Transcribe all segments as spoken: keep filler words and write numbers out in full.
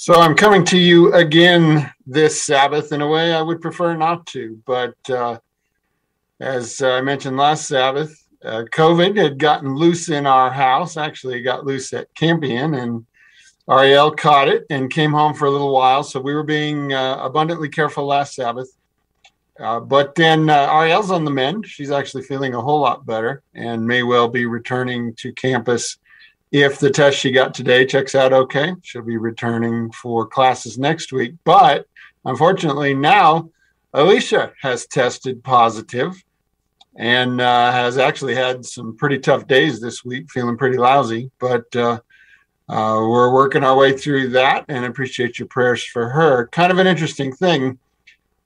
So I'm coming to you again this Sabbath in a way I would prefer not to, but uh, as I mentioned last Sabbath, uh, COVID had gotten loose in our house. Actually, it got loose at Campion, and Ariel caught it and came home for a little while, so we were being uh, abundantly careful last Sabbath. Uh, but then uh, Ariel's on the mend. She's actually feeling a whole lot better and may well be returning to campus. If the test she got today checks out okay, she'll be returning for classes next week. But unfortunately now, Alicia has tested positive and uh, has actually had some pretty tough days this week, feeling pretty lousy. But uh, uh, we're working our way through that, and appreciate your prayers for her. Kind of an interesting thing.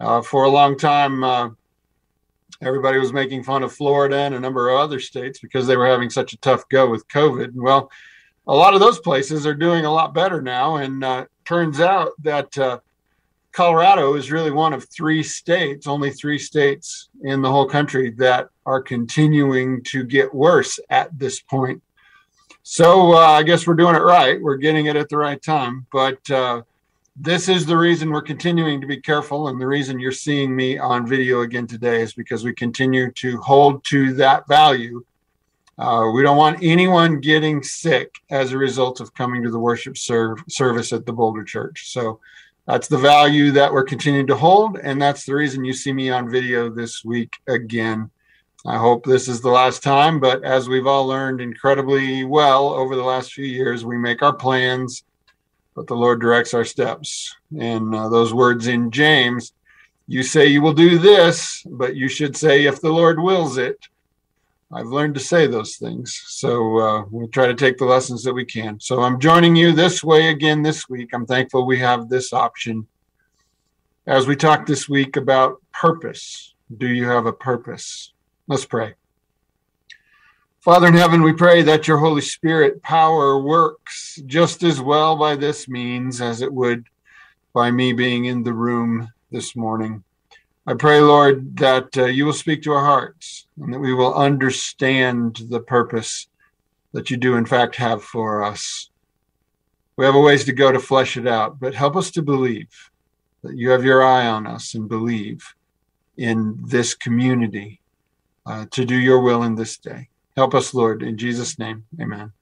Uh, for a long time, uh, everybody was making fun of Florida and a number of other states because they were having such a tough go with COVID. Well, a lot of those places are doing a lot better now. And uh, turns out that uh, Colorado is really one of three states, only three states in the whole country that are continuing to get worse at this point. So uh, I guess we're doing it right. We're getting it at the right time. But uh, this is the reason we're continuing to be careful, and the reason you're seeing me on video again today is because we continue to hold to that value. Uh, we don't want anyone getting sick as a result of coming to the worship serve, service at the Boulder Church. So that's the value that we're continuing to hold, and that's the reason you see me on video this week again. I hope this is the last time, but as we've all learned incredibly well over the last few years, we make our plans, but the Lord directs our steps. And uh, those words in James, you say you will do this, but you should say, if the Lord wills it. I've learned to say those things. So uh, we'll try to take the lessons that we can. So I'm joining you this way again this week. I'm thankful we have this option. As we talk this week about purpose, do you have a purpose? Let's pray. Father in heaven, we pray that your Holy Spirit power works just as well by this means as it would by me being in the room this morning. I pray, Lord, that uh, you will speak to our hearts and that we will understand the purpose that you do, in fact, have for us. We have a ways to go to flesh it out, but help us to believe that you have your eye on us and believe in this community uh, to do your will in this day. Help us, Lord, in Jesus' name, amen.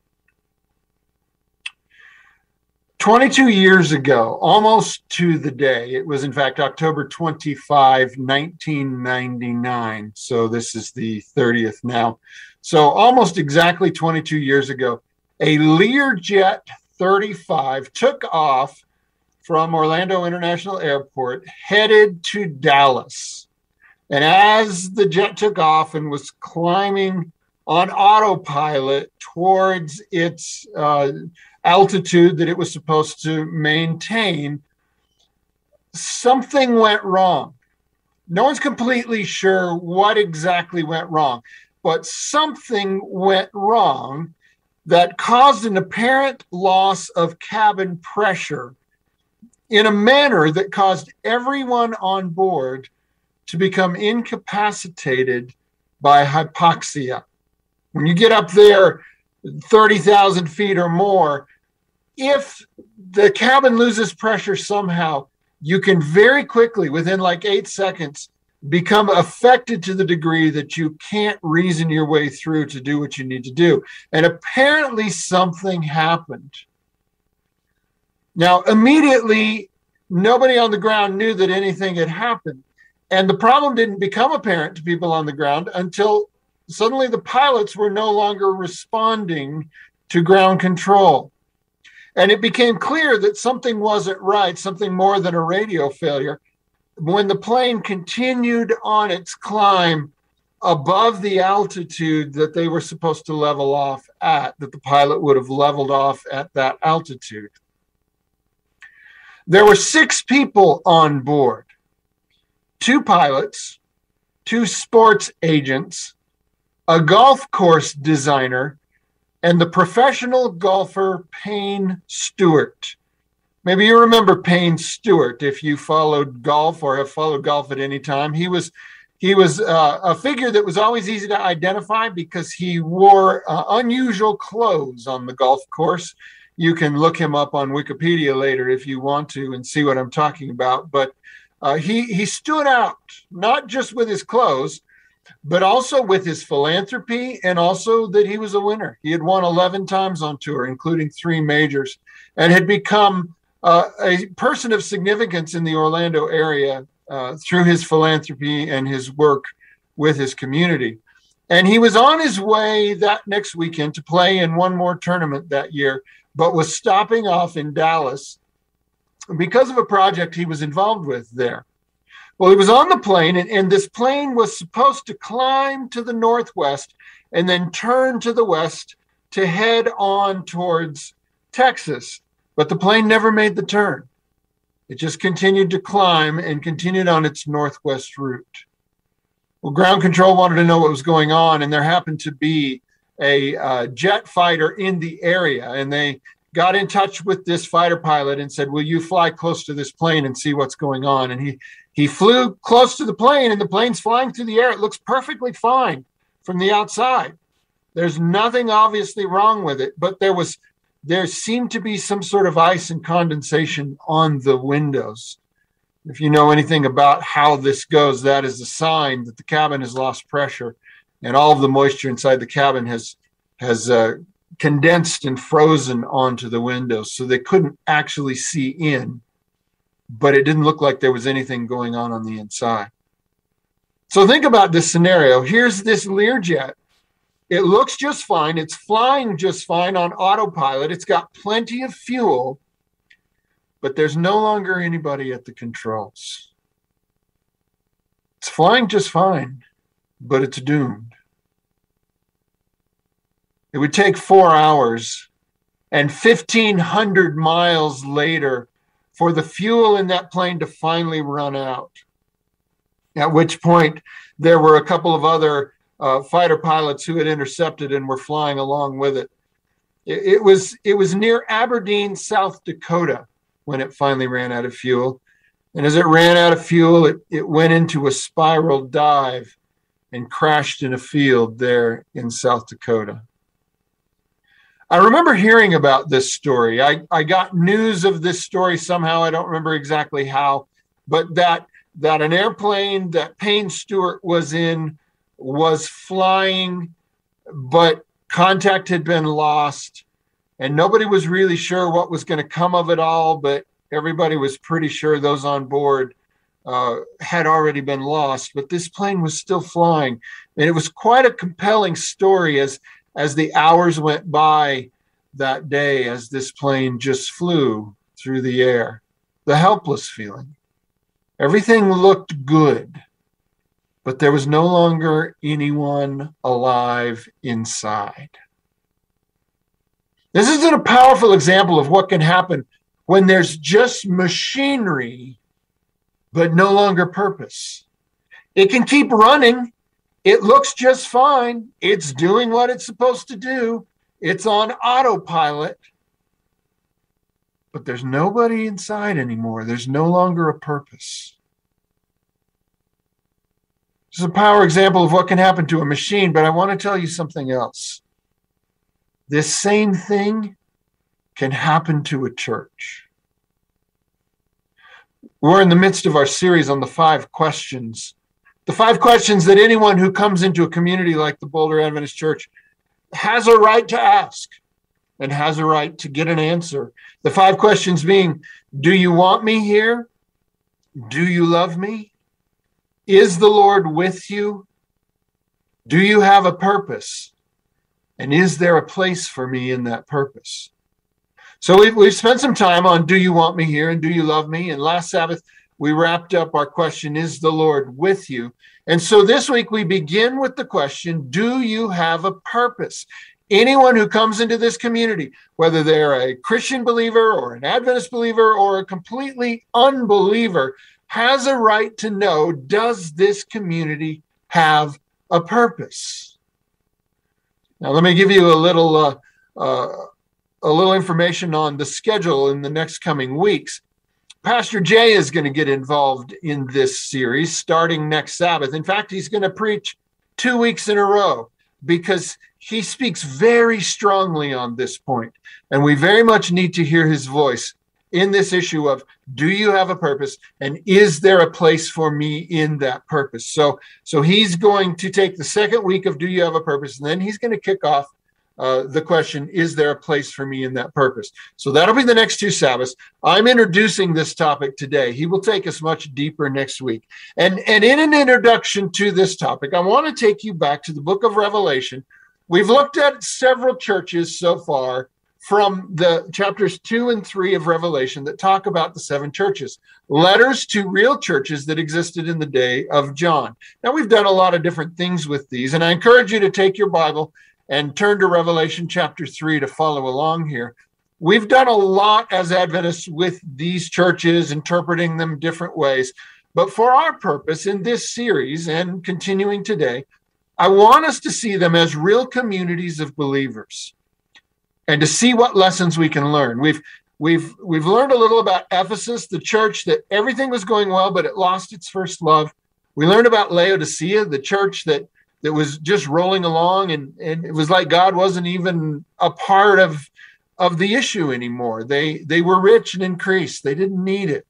twenty-two years ago, almost to the day, it was in fact October twenty-fifth, nineteen ninety-nine. So this is the thirtieth now. So almost exactly twenty-two years ago, a Learjet thirty-five took off from Orlando International Airport, headed to Dallas. And as the jet took off and was climbing on autopilot towards its uh, altitude that it was supposed to maintain, something went wrong. No one's completely sure what exactly went wrong, but something went wrong that caused an apparent loss of cabin pressure in a manner that caused everyone on board to become incapacitated by hypoxia. When you get up there thirty thousand feet or more, if the cabin loses pressure somehow, you can very quickly, within like eight seconds, become affected to the degree that you can't reason your way through to do what you need to do. And apparently something happened. Now, immediately, nobody on the ground knew that anything had happened. And the problem didn't become apparent to people on the ground until suddenly the pilots were no longer responding to ground control. And it became clear that something wasn't right, something more than a radio failure, when the plane continued on its climb above the altitude that they were supposed to level off at, that the pilot would have leveled off at that altitude. There were six people on board, two pilots, two sports agents, a golf course designer, and the professional golfer Payne Stewart. Maybe you remember Payne Stewart if you followed golf or have followed golf at any time. He was he was uh, a figure that was always easy to identify because he wore uh, unusual clothes on the golf course. you can look him up on Wikipedia later if you want to and see what I'm talking about. But uh, he, he stood out, not just with his clothes, but also with his philanthropy, and also that he was a winner. He had won eleven times on tour, including three majors, and had become uh, a person of significance in the Orlando area uh, through his philanthropy and his work with his community. And he was on his way that next weekend to play in one more tournament that year, but was stopping off in Dallas because of a project he was involved with there. Well, he was on the plane, and, and this plane was supposed to climb to the northwest and then turn to the west to head on towards Texas. But the plane never made the turn. It just continued to climb and continued on its northwest route. Well, ground control wanted to know what was going on, and there happened to be a uh, jet fighter in the area, and they got in touch with this fighter pilot and said, will you fly close to this plane and see what's going on? And he, he flew close to the plane, and the plane's flying through the air. It looks perfectly fine from the outside. There's nothing obviously wrong with it, but there was there seemed to be some sort of ice and condensation on the windows. If you know anything about how this goes, that is a sign that the cabin has lost pressure, and all of the moisture inside the cabin has, has uh, condensed and frozen onto the windows, so they couldn't actually see in, but it didn't look like there was anything going on on the inside. So think about this scenario. Here's this Learjet. It looks just fine. It's flying just fine on autopilot. It's got plenty of fuel, but there's no longer anybody at the controls. It's flying just fine, but it's doomed. It would take four hours and fifteen hundred miles later for the fuel in that plane to finally run out, at which point there were a couple of other uh, fighter pilots who had intercepted and were flying along with it. It, it was, it was near Aberdeen, South Dakota, when it finally ran out of fuel. And as it ran out of fuel, it, it went into a spiral dive and crashed in a field there in South Dakota. I remember hearing about this story. I, I got news of this story somehow. I don't remember exactly how, but that that an airplane that Payne Stewart was in was flying, but contact had been lost, and nobody was really sure what was going to come of it all, but everybody was pretty sure those on board uh, had already been lost, but this plane was still flying. And it was quite a compelling story as As the hours went by that day, as this plane just flew through the air, the helpless feeling. Everything looked good, but there was no longer anyone alive inside. This is a powerful example of what can happen when there's just machinery, but no longer purpose. It can keep running. It looks just fine. It's doing what it's supposed to do. It's on autopilot. But there's nobody inside anymore. There's no longer a purpose. This is a power example of what can happen to a machine, but I want to tell you something else. This same thing can happen to a church. We're in the midst of our series on the five questions. The five questions that anyone who comes into a community like the Boulder Adventist Church has a right to ask and has a right to get an answer. The five questions being, do you want me here? Do you love me? Is the Lord with you? Do you have a purpose? And is there a place for me in that purpose? So we've, we've spent some time on, do you want me here? And do you love me? And last Sabbath, we wrapped up our question, is the Lord with you? And so this week we begin with the question, do you have a purpose? Anyone who comes into this community, whether they're a Christian believer or an Adventist believer or a completely unbeliever, has a right to know, does this community have a purpose? Now, let me give you a little, uh, uh, a little information on the schedule in the next coming weeks. Pastor Jay is going to get involved in this series starting next Sabbath. In fact, he's going to preach two weeks in a row. because he speaks very strongly on this point. And we very much need to hear his voice in this issue of, do you have a purpose? And is there a place for me in that purpose? So, so he's going to take the second week of do you have a purpose? And then he's going to kick off uh, the question, is there a place for me in that purpose? So that'll be the next two Sabbaths. I'm introducing this topic today. He will take us much deeper next week. And, and in an introduction to this topic, I want to take you back to the book of Revelation. We've looked at several churches so far from the chapters two and three of Revelation that talk about the seven churches, letters to real churches that existed in the day of John. Now, we've done a lot of different things with these, and I encourage you to take your Bible and turn to Revelation chapter three to follow along here. We've done a lot as Adventists with these churches, interpreting them different ways. But for our purpose in this series and continuing today, I want us to see them as real communities of believers, and to see what lessons we can learn. We've we've we've learned a little about Ephesus, the church that everything was going well, but it lost its first love. We learned about Laodicea, the church that that was just rolling along, and, and it was like God wasn't even a part of of the issue anymore. They they were rich and increased. They didn't need it.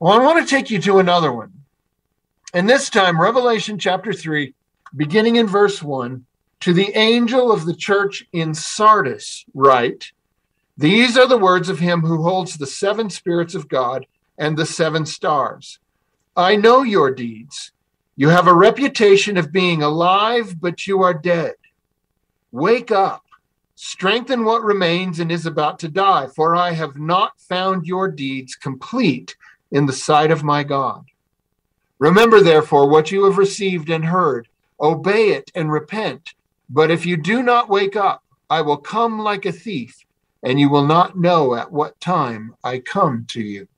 Well, I want to take you to another one. And this time, Revelation chapter three, beginning in verse one. To the angel of the church in Sardis write, these are the words of him who holds the seven spirits of God and the seven stars. I know your deeds. You have a reputation of being alive, but you are dead. Wake up, strengthen what remains and is about to die, for I have not found your deeds complete in the sight of my God. Remember, therefore, what you have received and heard. Obey it and repent. But if you do not wake up, I will come like a thief, and you will not know at what time I come to you.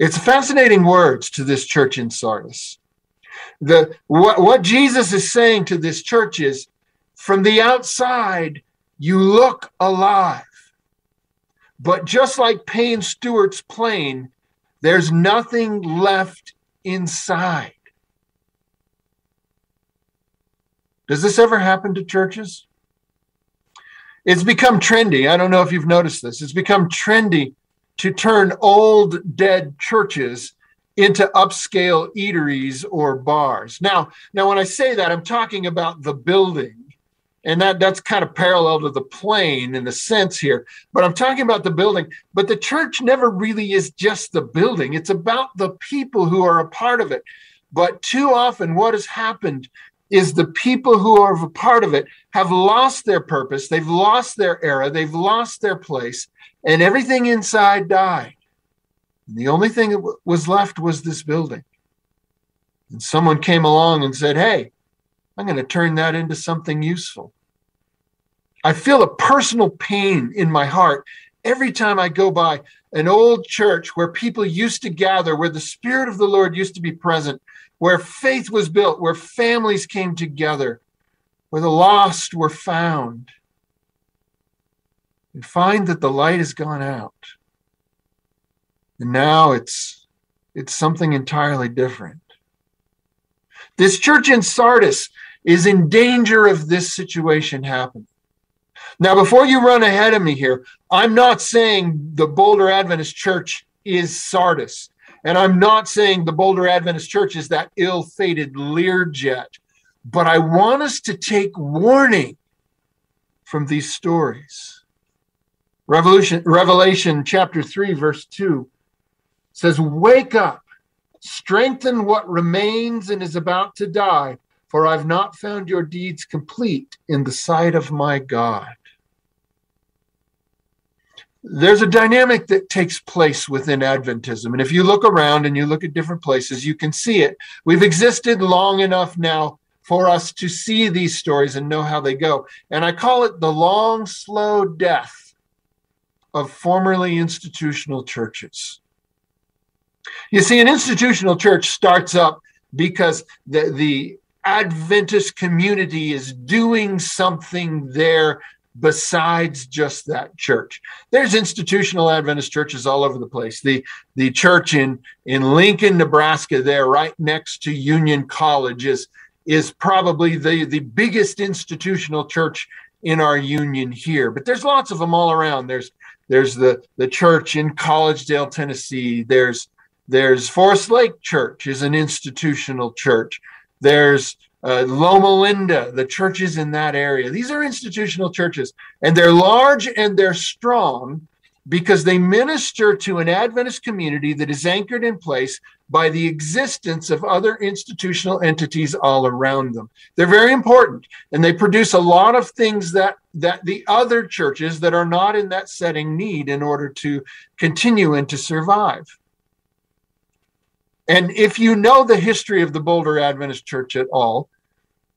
It's fascinating words to this church in Sardis. The, what, what Jesus is saying to this church is, from the outside, you look alive. But just like Payne Stewart's plane, there's nothing left inside. Does this ever happen to churches? It's become trendy. I don't know if you've noticed this. It's become trendy to turn old, dead churches into upscale eateries or bars. Now, now when I say that, I'm talking about the building, and that, that's kind of parallel to the plane in the sense here. But I'm talking about the building. But the church never really is just the building. It's about the people who are a part of it. But too often what has happened is the people who are a part of it have lost their purpose, they've lost their era, they've lost their place, and everything inside died. And the only thing that was left was this building. And someone came along and said, hey, I'm going to turn that into something useful. I feel a personal pain in my heart every time I go by an old church where people used to gather, where the Spirit of the Lord used to be present, where faith was built, where families came together, where the lost were found, and find that the light has gone out. And now it's, it's something entirely different. This church in Sardis is in danger of this situation happening. Now, before you run ahead of me here, I'm not saying the Boulder Adventist Church is Sardis. And I'm not saying the Boulder Adventist Church is that ill-fated Learjet, but I want us to take warning from these stories. Revelation, Revelation chapter three, verse two says, wake up, strengthen what remains and is about to die, for I've not found your deeds complete in the sight of my God. There's a dynamic that takes place within Adventism. And if you look around and you look at different places, you can see it. We've existed long enough now for us to see these stories and know how they go. And I call it the long, slow death of formerly institutional churches. You see, an institutional church starts up because the, the Adventist community is doing something there besides just that church. There's institutional Adventist churches all over the place. The, the church in, in Lincoln, Nebraska, there right next to Union College is, is probably the, the biggest institutional church in our union here. But there's lots of them all around. There's there's the, the church in Collegedale, Tennessee. There's there's Forest Lake Church is an institutional church. There's uh, Loma Linda, the churches in that area. These are institutional churches, and they're large and they're strong because they minister to an Adventist community that is anchored in place by the existence of other institutional entities all around them. They're very important, and they produce a lot of things that, that the other churches that are not in that setting need in order to continue and to survive. And if you know the history of the Boulder Adventist Church at all,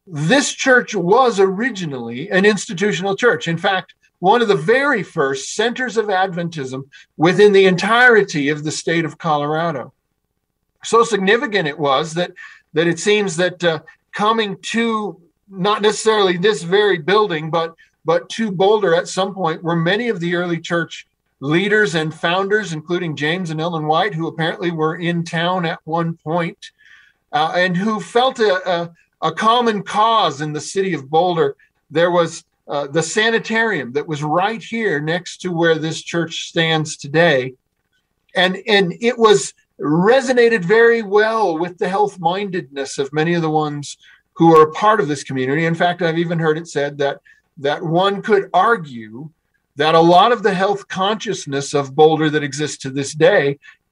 this church was originally an institutional church. In fact, one of the very first centers of Adventism within the entirety of the state of Colorado. So significant it was that, that it seems that uh, coming to not necessarily this very building, but, but to Boulder at some point were many of the early church leaders and founders, including James and Ellen White, who apparently were in town at one point, uh, and who felt a, a, a common cause in the city of Boulder. There was Uh, the sanitarium that was right here next to where this church stands today. And, and it was resonated very well with the health-mindedness of many of the ones who are a part of this community. In fact, I've even heard it said that, that one could argue that a lot of the health consciousness of Boulder that exists to this day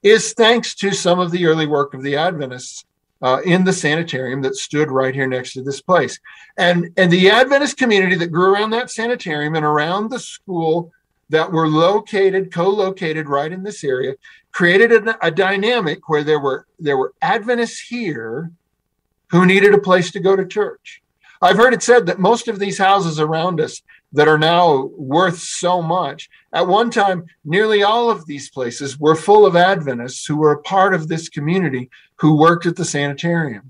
is thanks to some of the early work of the Adventists Uh, in the sanitarium that stood right here next to this place. And, and the Adventist community that grew around that sanitarium and around the school that were located, co-located right in this area, created a, a dynamic where there were, there were Adventists here who needed a place to go to church. I've heard it said that most of these houses around us that are now worth so much, at one time, nearly all of these places were full of Adventists who were a part of this community who worked at the sanitarium.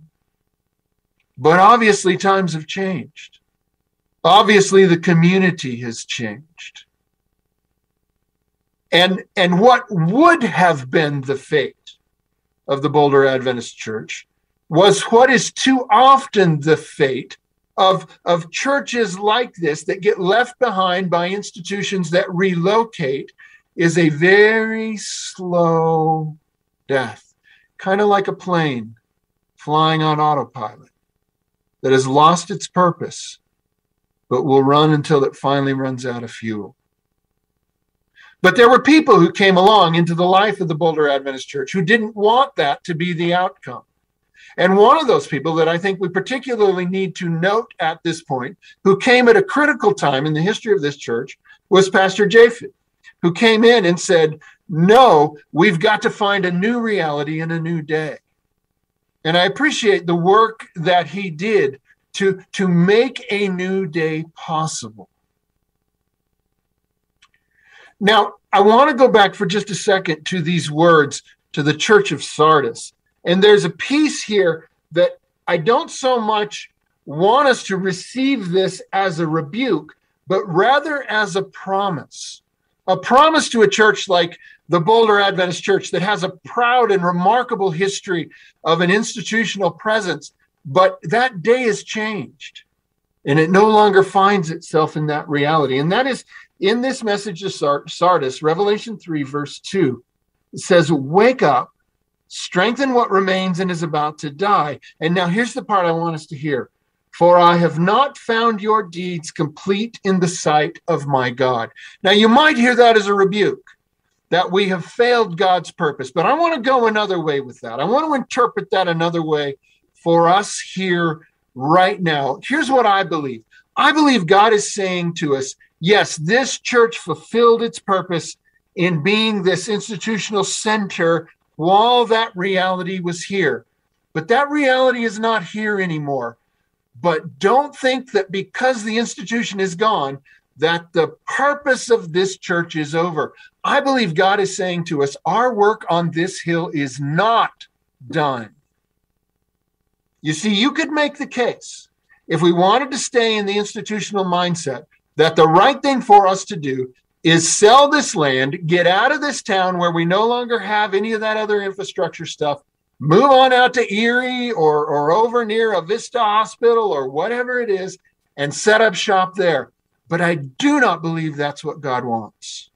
But obviously, times have changed. Obviously, the community has changed. And, and what would have been the fate of the Boulder Adventist Church was what is too often the fate Of, of churches like this that get left behind by institutions that relocate, is a very slow death, kind of like a plane flying on autopilot that has lost its purpose, but will run until it finally runs out of fuel. But there were people who came along into the life of the Boulder Adventist Church who didn't want that to be the outcome. And one of those people that I think we particularly need to note at this point, who came at a critical time in the history of this church, was Pastor Japheth, who came in and said, no, we've got to find a new reality and a new day. And I appreciate the work that he did to, to make a new day possible. Now, I want to go back for just a second to these words to the Church of Sardis. And there's a piece here that I don't so much want us to receive this as a rebuke, but rather as a promise. A promise to a church like the Boulder Adventist Church that has a proud and remarkable history of an institutional presence, but that day has changed, and it no longer finds itself in that reality. And that is in this message of Sardis, Revelation three, verse two, it says, wake up, strengthen what remains and is about to die. And now here's the part I want us to hear. For I have not found your deeds complete in the sight of my God. Now you might hear that as a rebuke, that we have failed God's purpose. But I want to go another way with that. I want to interpret that another way for us here right now. Here's what I believe. I believe God is saying to us, yes, this church fulfilled its purpose in being this institutional center while that reality was here. But that reality is not here anymore. But don't think that because the institution is gone, that the purpose of this church is over. I believe God is saying to us, our work on this hill is not done. You see, you could make the case, if we wanted to stay in the institutional mindset, that the right thing for us to do is sell this land, get out of this town where we no longer have any of that other infrastructure stuff, move on out to Erie or, or over near Avista Hospital or whatever it is and set up shop there. But I do not believe that's what God wants.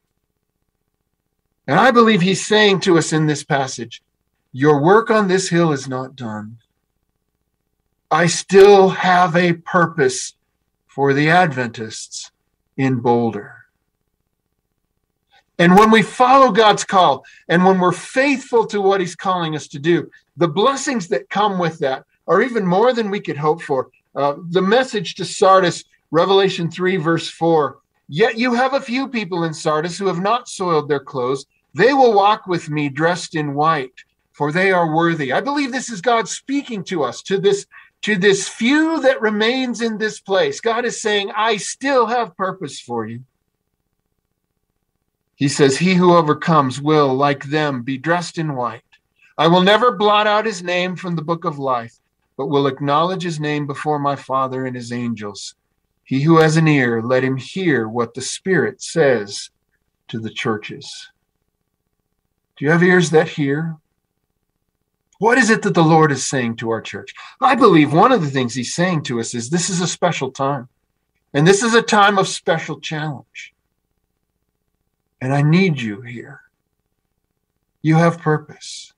And I believe he's saying to us in this passage, your work on this hill is not done. I still have a purpose for the Adventists in Boulder. And when we follow God's call and when we're faithful to what he's calling us to do, the blessings that come with that are even more than we could hope for. Uh, the message to Sardis, Revelation three, verse four, yet you have a few people in Sardis who have not soiled their clothes. They will walk with me dressed in white, for they are worthy. I believe this is God speaking to us, to this, to this few that remains in this place. God is saying, I still have purpose for you. He says, he who overcomes will, like them, be dressed in white. I will never blot out his name from the book of life, but will acknowledge his name before my Father and his angels. He who has an ear, let him hear what the Spirit says to the churches. Do you have ears that hear? What is it that the Lord is saying to our church? I believe one of the things he's saying to us is this is a special time, and this is a time of special challenge. And I need you here. You have purpose.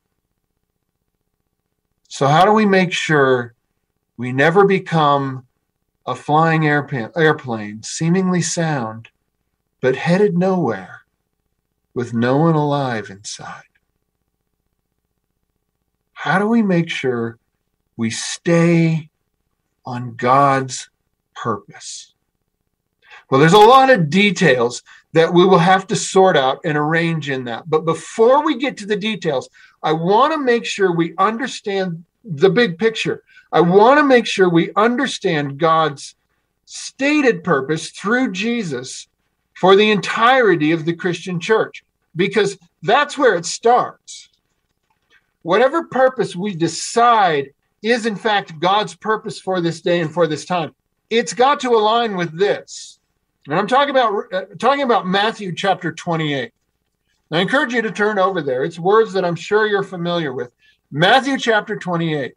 So how do we make sure we never become a flying airplane, seemingly sound, but headed nowhere with no one alive inside? How do we make sure we stay on God's purpose? Well, there's a lot of details that we will have to sort out and arrange in that. But before we get to the details, I want to make sure we understand the big picture. I want to make sure we understand God's stated purpose through Jesus for the entirety of the Christian church, because that's where it starts. Whatever purpose we decide is, in fact, God's purpose for this day and for this time, it's got to align with this. And I'm talking about uh, talking about Matthew chapter twenty-eight. And I encourage you to turn over there. It's words that I'm sure you're familiar with. Matthew chapter twenty-eight.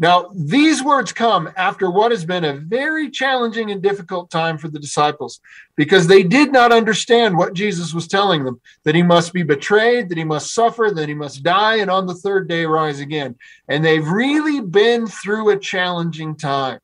Now, these words come after what has been a very challenging and difficult time for the disciples, because they did not understand what Jesus was telling them, that he must be betrayed, that he must suffer, that he must die, and on the third day rise again. And they've really been through a challenging time.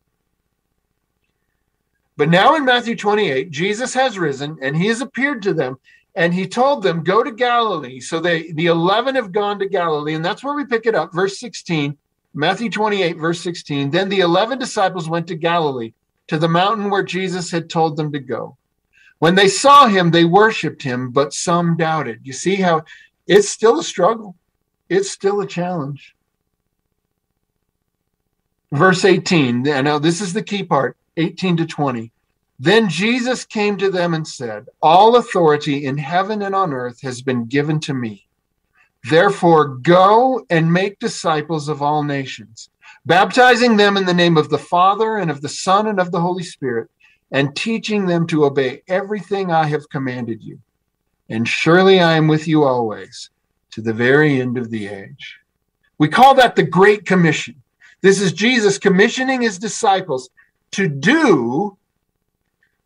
But now in Matthew twenty-eight, Jesus has risen, and he has appeared to them, and he told them, go to Galilee. So they, the eleven have gone to Galilee, and that's where we pick it up, verse sixteen, Matthew twenty-eight, verse sixteen. Then the eleven disciples went to Galilee, to the mountain where Jesus had told them to go. When they saw him, they worshiped him, but some doubted. You see how it's still a struggle. It's still a challenge. Verse eighteen, now this is the key part. eighteen to twenty. Then Jesus came to them and said, all authority in heaven and on earth has been given to me. Therefore, go and make disciples of all nations, baptizing them in the name of the Father and of the Son and of the Holy Spirit, and teaching them to obey everything I have commanded you. And surely I am with you always, to the very end of the age. We call that the Great Commission. This is Jesus commissioning his disciples to do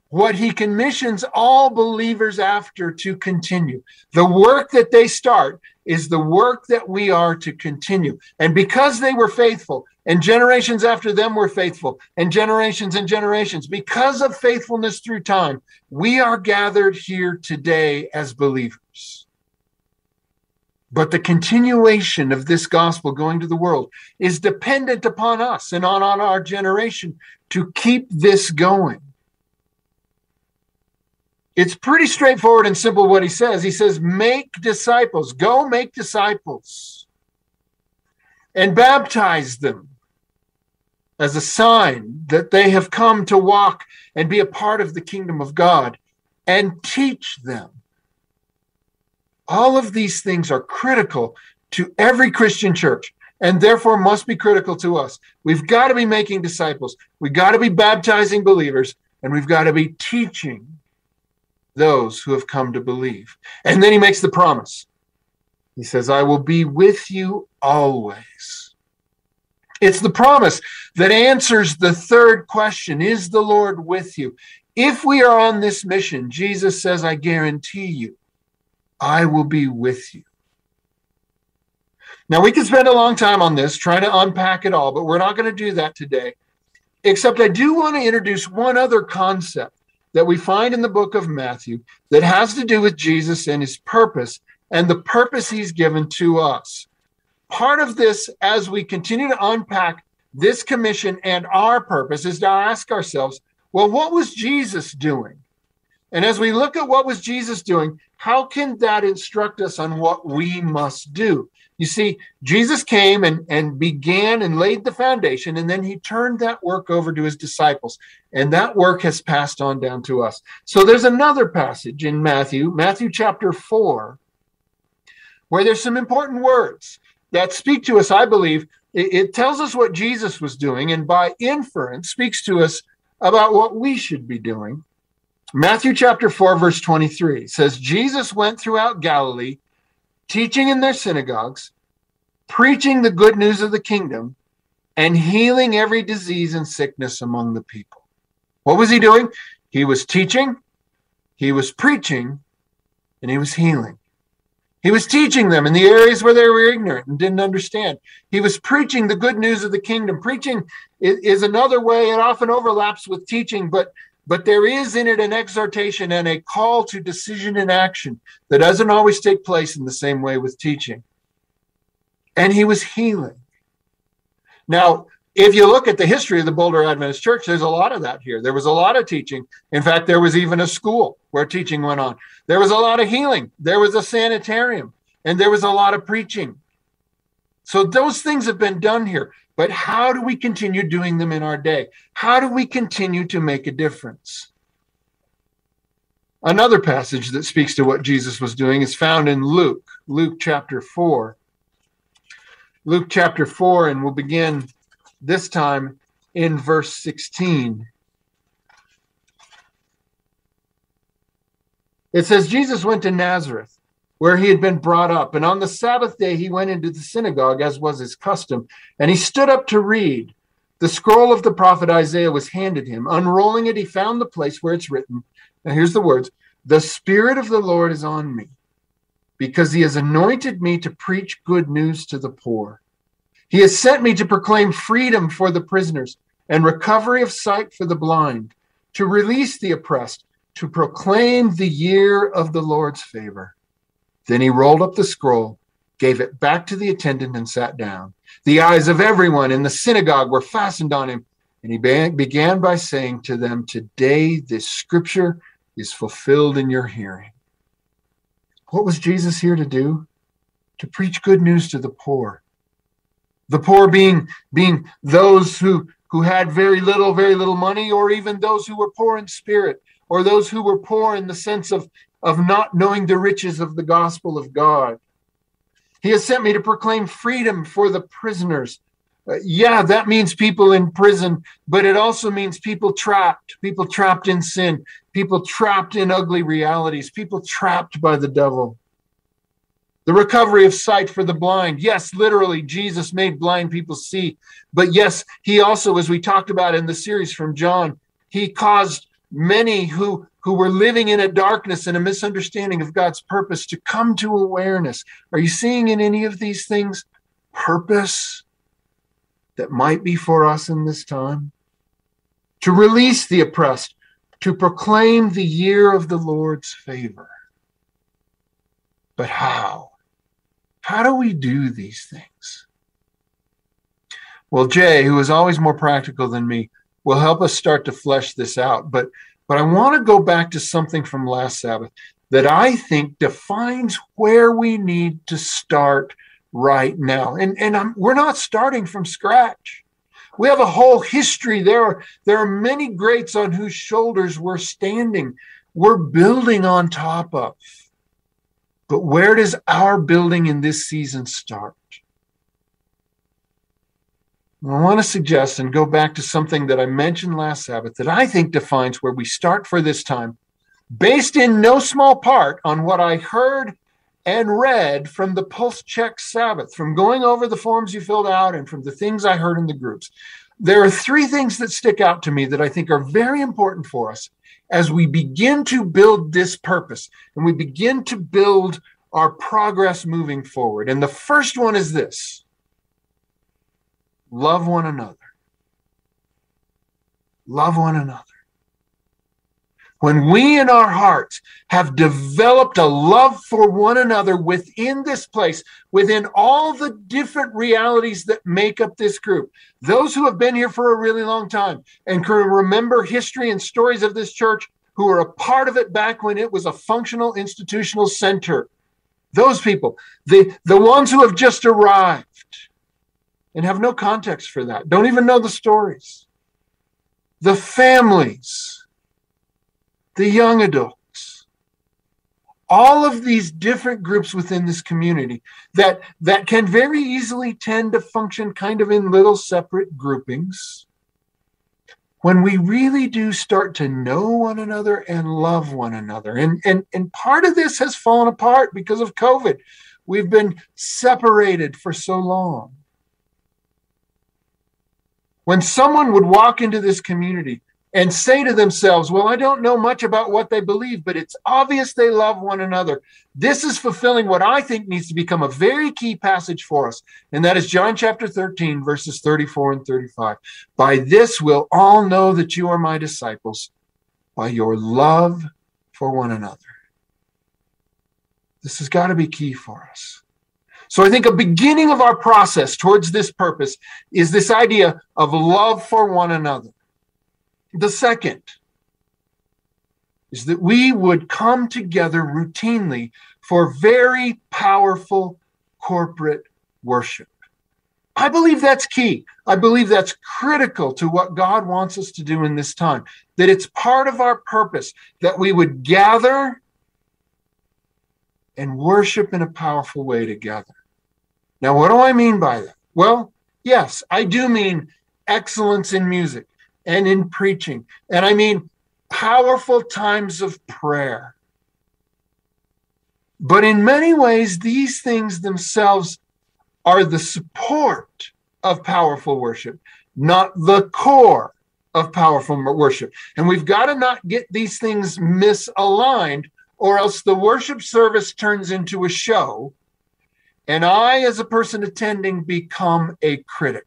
what he commissions all believers after to continue. The work that they start is the work that we are to continue. And because they were faithful, and generations after them were faithful, and generations and generations, because of faithfulness through time, we are gathered here today as believers. But the continuation of this gospel going to the world is dependent upon us and on, on our generation to keep this going. It's pretty straightforward and simple what he says. He says, make disciples. Go make disciples and baptize them as a sign that they have come to walk and be a part of the kingdom of God, and teach them. All of these things are critical to every Christian church, and therefore must be critical to us. We've got to be making disciples. We've got to be baptizing believers, and we've got to be teaching those who have come to believe. And then he makes the promise. He says, I will be with you always. It's the promise that answers the third question, is the Lord with you? If we are on this mission, Jesus says, I guarantee you, I will be with you. Now, we could spend a long time on this, trying to unpack it all, but we're not going to do that today, except I do want to introduce one other concept that we find in the book of Matthew that has to do with Jesus and his purpose and the purpose he's given to us. Part of this, as we continue to unpack this commission and our purpose, is to ask ourselves, well, what was Jesus doing? And as we look at what was Jesus doing, how can that instruct us on what we must do? You see, Jesus came and, and began and laid the foundation, and then he turned that work over to his disciples. And that work has passed on down to us. So there's another passage in Matthew, Matthew chapter four, where there's some important words that speak to us, I believe. It, it tells us what Jesus was doing, and by inference speaks to us about what we should be doing. Matthew chapter four, verse twenty-three says, Jesus went throughout Galilee, teaching in their synagogues, preaching the good news of the kingdom, and healing every disease and sickness among the people. What was he doing? He was teaching, he was preaching, and he was healing. He was teaching them in the areas where they were ignorant and didn't understand. He was preaching the good news of the kingdom. Preaching is another way, it often overlaps with teaching, but But there is in it an exhortation and a call to decision and action that doesn't always take place in the same way with teaching. And he was healing. Now, if you look at the history of the Boulder Adventist Church, there's a lot of that here. There was a lot of teaching. In fact, there was even a school where teaching went on. There was a lot of healing. There was a sanitarium. And there was a lot of preaching. So those things have been done here. But how do we continue doing them in our day? How do we continue to make a difference? Another passage that speaks to what Jesus was doing is found in Luke, Luke chapter four. Luke chapter four, and we'll begin this time in verse sixteen. It says, Jesus went to Nazareth, where he had been brought up. And on the Sabbath day, he went into the synagogue, as was his custom, and he stood up to read. The scroll of the prophet Isaiah was handed him. Unrolling it, he found the place where it's written. Now here's the words. The Spirit of the Lord is on me, because he has anointed me to preach good news to the poor. He has sent me to proclaim freedom for the prisoners and recovery of sight for the blind, to release the oppressed, to proclaim the year of the Lord's favor. Then he rolled up the scroll, gave it back to the attendant, and sat down. The eyes of everyone in the synagogue were fastened on him, and he began by saying to them, today this scripture is fulfilled in your hearing. What was Jesus here to do? To preach good news to the poor. The poor being, being those who, who had very little, very little money, or even those who were poor in spirit, or those who were poor in the sense of of not knowing the riches of the gospel of God. He has sent me to proclaim freedom for the prisoners. Uh, yeah, that means people in prison, but it also means people trapped, people trapped in sin, people trapped in ugly realities, people trapped by the devil. The recovery of sight for the blind. Yes, literally, Jesus made blind people see. But yes, he also, as we talked about in the series from John, he caused many who who were living in a darkness and a misunderstanding of God's purpose to come to awareness. Are you seeing in any of these things purpose that might be for us in this time? To release the oppressed, to proclaim the year of the Lord's favor. But how? How do we do these things? Well, Jay, who is always more practical than me, will help us start to flesh this out, but But I want to go back to something from last Sabbath that I think defines where we need to start right now. And, and I'm, we're not starting from scratch. We have a whole history. There are, there are many greats on whose shoulders we're standing. We're building on top of. But where does our building in this season start? I want to suggest and go back to something that I mentioned last Sabbath that I think defines where we start for this time, based in no small part on what I heard and read from the pulse check Sabbath, from going over the forms you filled out and from the things I heard in the groups. There are three things that stick out to me that I think are very important for us as we begin to build this purpose and we begin to build our progress moving forward. And the first one is this: love one another. Love one another. When we in our hearts have developed a love for one another within this place, within all the different realities that make up this group, those who have been here for a really long time and can remember history and stories of this church, who were a part of it back when it was a functional institutional center, those people, the, the ones who have just arrived and have no context for that, don't even know the stories, the families, the young adults, all of these different groups within this community that, that can very easily tend to function kind of in little separate groupings. When we really do start to know one another and love one another, and, and, and part of this has fallen apart because of COVID. We've been separated for so long. When someone would walk into this community and say to themselves, well, I don't know much about what they believe, but it's obvious they love one another. This is fulfilling what I think needs to become a very key passage for us, and that is John chapter thirteen, verses thirty-four and thirty-five. By this we'll all know that you are my disciples, by your love for one another. This has got to be key for us. So I think a beginning of our process towards this purpose is this idea of love for one another. The second is that we would come together routinely for very powerful corporate worship. I believe that's key. I believe that's critical to what God wants us to do in this time, that it's part of our purpose that we would gather and worship in a powerful way together. Now, what do I mean by that? Well, yes, I do mean excellence in music and in preaching, and I mean powerful times of prayer. But in many ways, these things themselves are the support of powerful worship, not the core of powerful worship. And we've got to not get these things misaligned, or else the worship service turns into a show, and I, as a person attending, become a critic.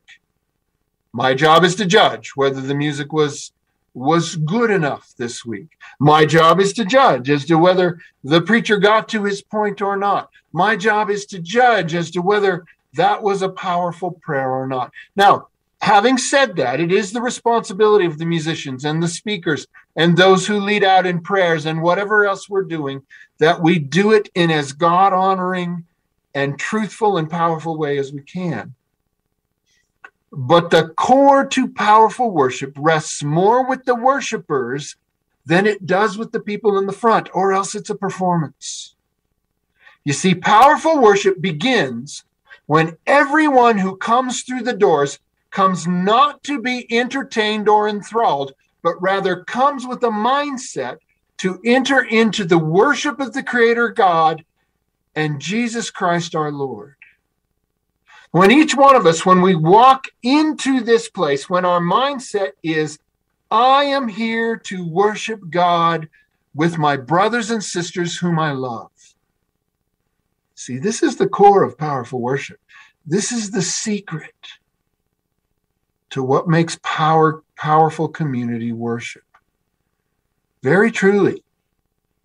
My job is to judge whether the music was was good enough this week. My job is to judge as to whether the preacher got to his point or not. My job is to judge as to whether that was a powerful prayer or not. Now, having said that, it is the responsibility of the musicians and the speakers and those who lead out in prayers and whatever else we're doing, that we do it in as God-honoring and truthful and powerful way as we can. But the core to powerful worship rests more with the worshipers than it does with the people in the front, or else it's a performance. You see, powerful worship begins when everyone who comes through the doors comes not to be entertained or enthralled, but rather comes with a mindset to enter into the worship of the Creator God and Jesus Christ our Lord. When each one of us, when we walk into this place, when our mindset is, I am here to worship God with my brothers and sisters whom I love. See, this is the core of powerful worship. This is the secret to what makes power, powerful community worship. Very truly,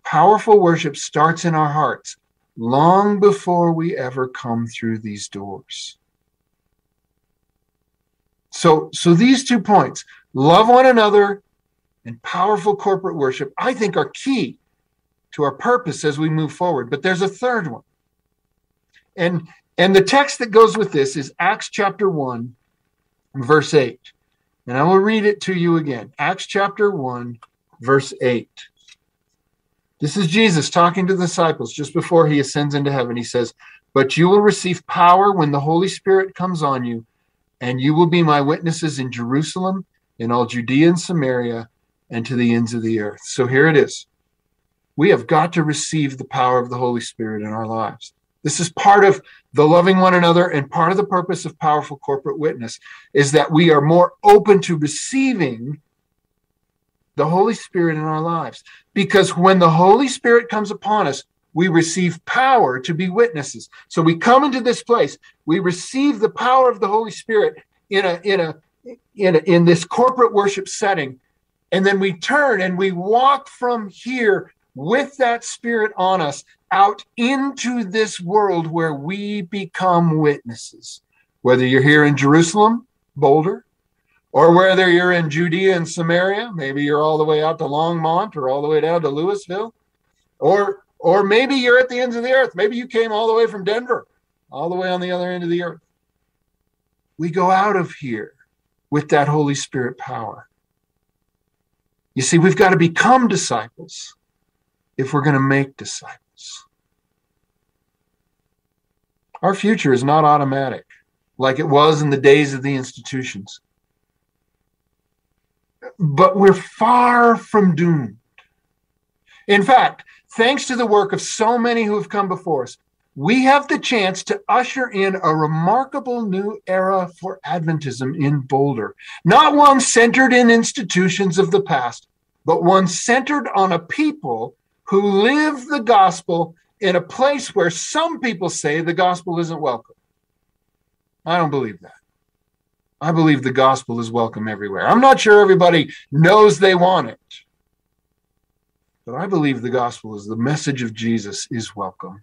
powerful worship starts in our hearts, long before we ever come through these doors. So, so these two points, love one another and powerful corporate worship, I think are key to our purpose as we move forward. But there's a third one. And, and the text that goes with this is Acts chapter one, verse eight. And I will read it to you again. Acts chapter one, verse eight. This is Jesus talking to the disciples just before he ascends into heaven. He says, but you will receive power when the Holy Spirit comes on you, and you will be my witnesses in Jerusalem, in all Judea and Samaria, and to the ends of the earth. So here it is. We have got to receive the power of the Holy Spirit in our lives. This is part of the loving one another, and part of the purpose of powerful corporate witness is that we are more open to receiving the Holy Spirit in our lives. Because when the Holy Spirit comes upon us, we receive power to be witnesses. So we come into this place, we receive the power of the Holy Spirit in a in a in a, in this corporate worship setting, and then we turn and we walk from here with that Spirit on us out into this world where we become witnesses. Whether you're here in Jerusalem, Boulder, or whether you're in Judea and Samaria, maybe you're all the way out to Longmont or all the way down to Louisville, or or maybe you're at the ends of the earth. Maybe you came all the way from Denver, all the way on the other end of the earth. We go out of here with that Holy Spirit power. You see, we've got to become disciples if we're going to make disciples. Our future is not automatic, like it was in the days of the institutions. But we're far from doomed. In fact, thanks to the work of so many who have come before us, we have the chance to usher in a remarkable new era for Adventism in Boulder. Not one centered in institutions of the past, but one centered on a people who live the gospel in a place where some people say the gospel isn't welcome. I don't believe that. I believe the gospel is welcome everywhere. I'm not sure everybody knows they want it, but I believe the gospel is the message of Jesus is welcome.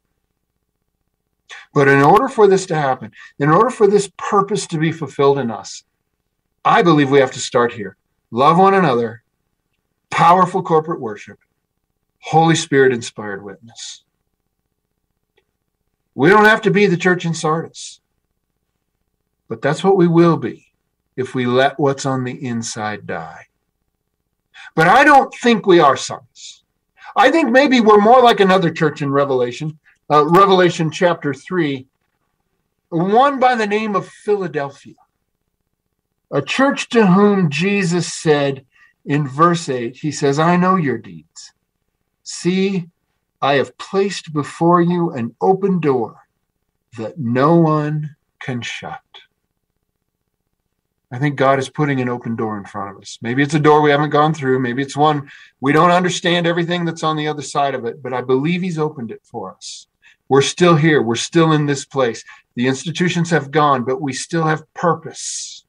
But in order for this to happen, in order for this purpose to be fulfilled in us, I believe we have to start here. Love one another, powerful corporate worship, Holy Spirit-inspired witness. We don't have to be the church in Sardis, but that's what we will be if we let what's on the inside die. But I don't think we are Sardis. I think maybe we're more like another church in Revelation, uh, Revelation chapter three, one by the name of Philadelphia, a church to whom Jesus said in verse eight, he says, "I know your deeds. See, I have placed before you an open door that no one can shut." I think God is putting an open door in front of us. Maybe it's a door we haven't gone through. Maybe it's one we don't understand everything that's on the other side of it, but I believe he's opened it for us. We're still here. We're still in this place. The institutions have gone, but we still have purpose.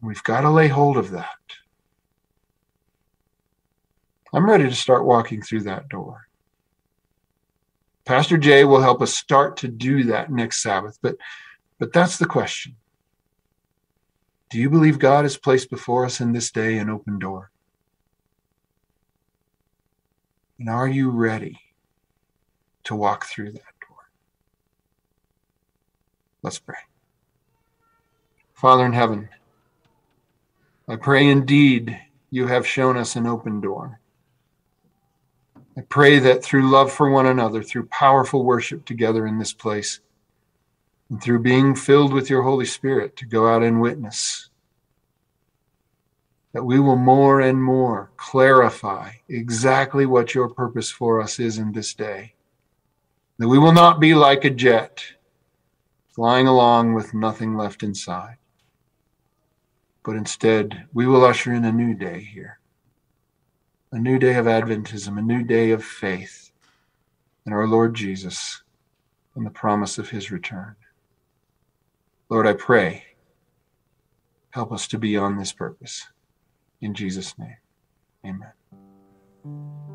We've got to lay hold of that. I'm ready to start walking through that door. Pastor Jay will help us start to do that next Sabbath, but, but that's the question. Do you believe God has placed before us in this day an open door? And are you ready to walk through that door? Let's pray. Father in heaven, I pray indeed you have shown us an open door. I pray that through love for one another, through powerful worship together in this place, and through being filled with your Holy Spirit to go out and witness, that we will more and more clarify exactly what your purpose for us is in this day. That we will not be like a jet flying along with nothing left inside. But instead, we will usher in a new day here. A new day of Adventism, a new day of faith in our Lord Jesus and the promise of his return. Lord, I pray, help us to be on this purpose. In Jesus' name, amen.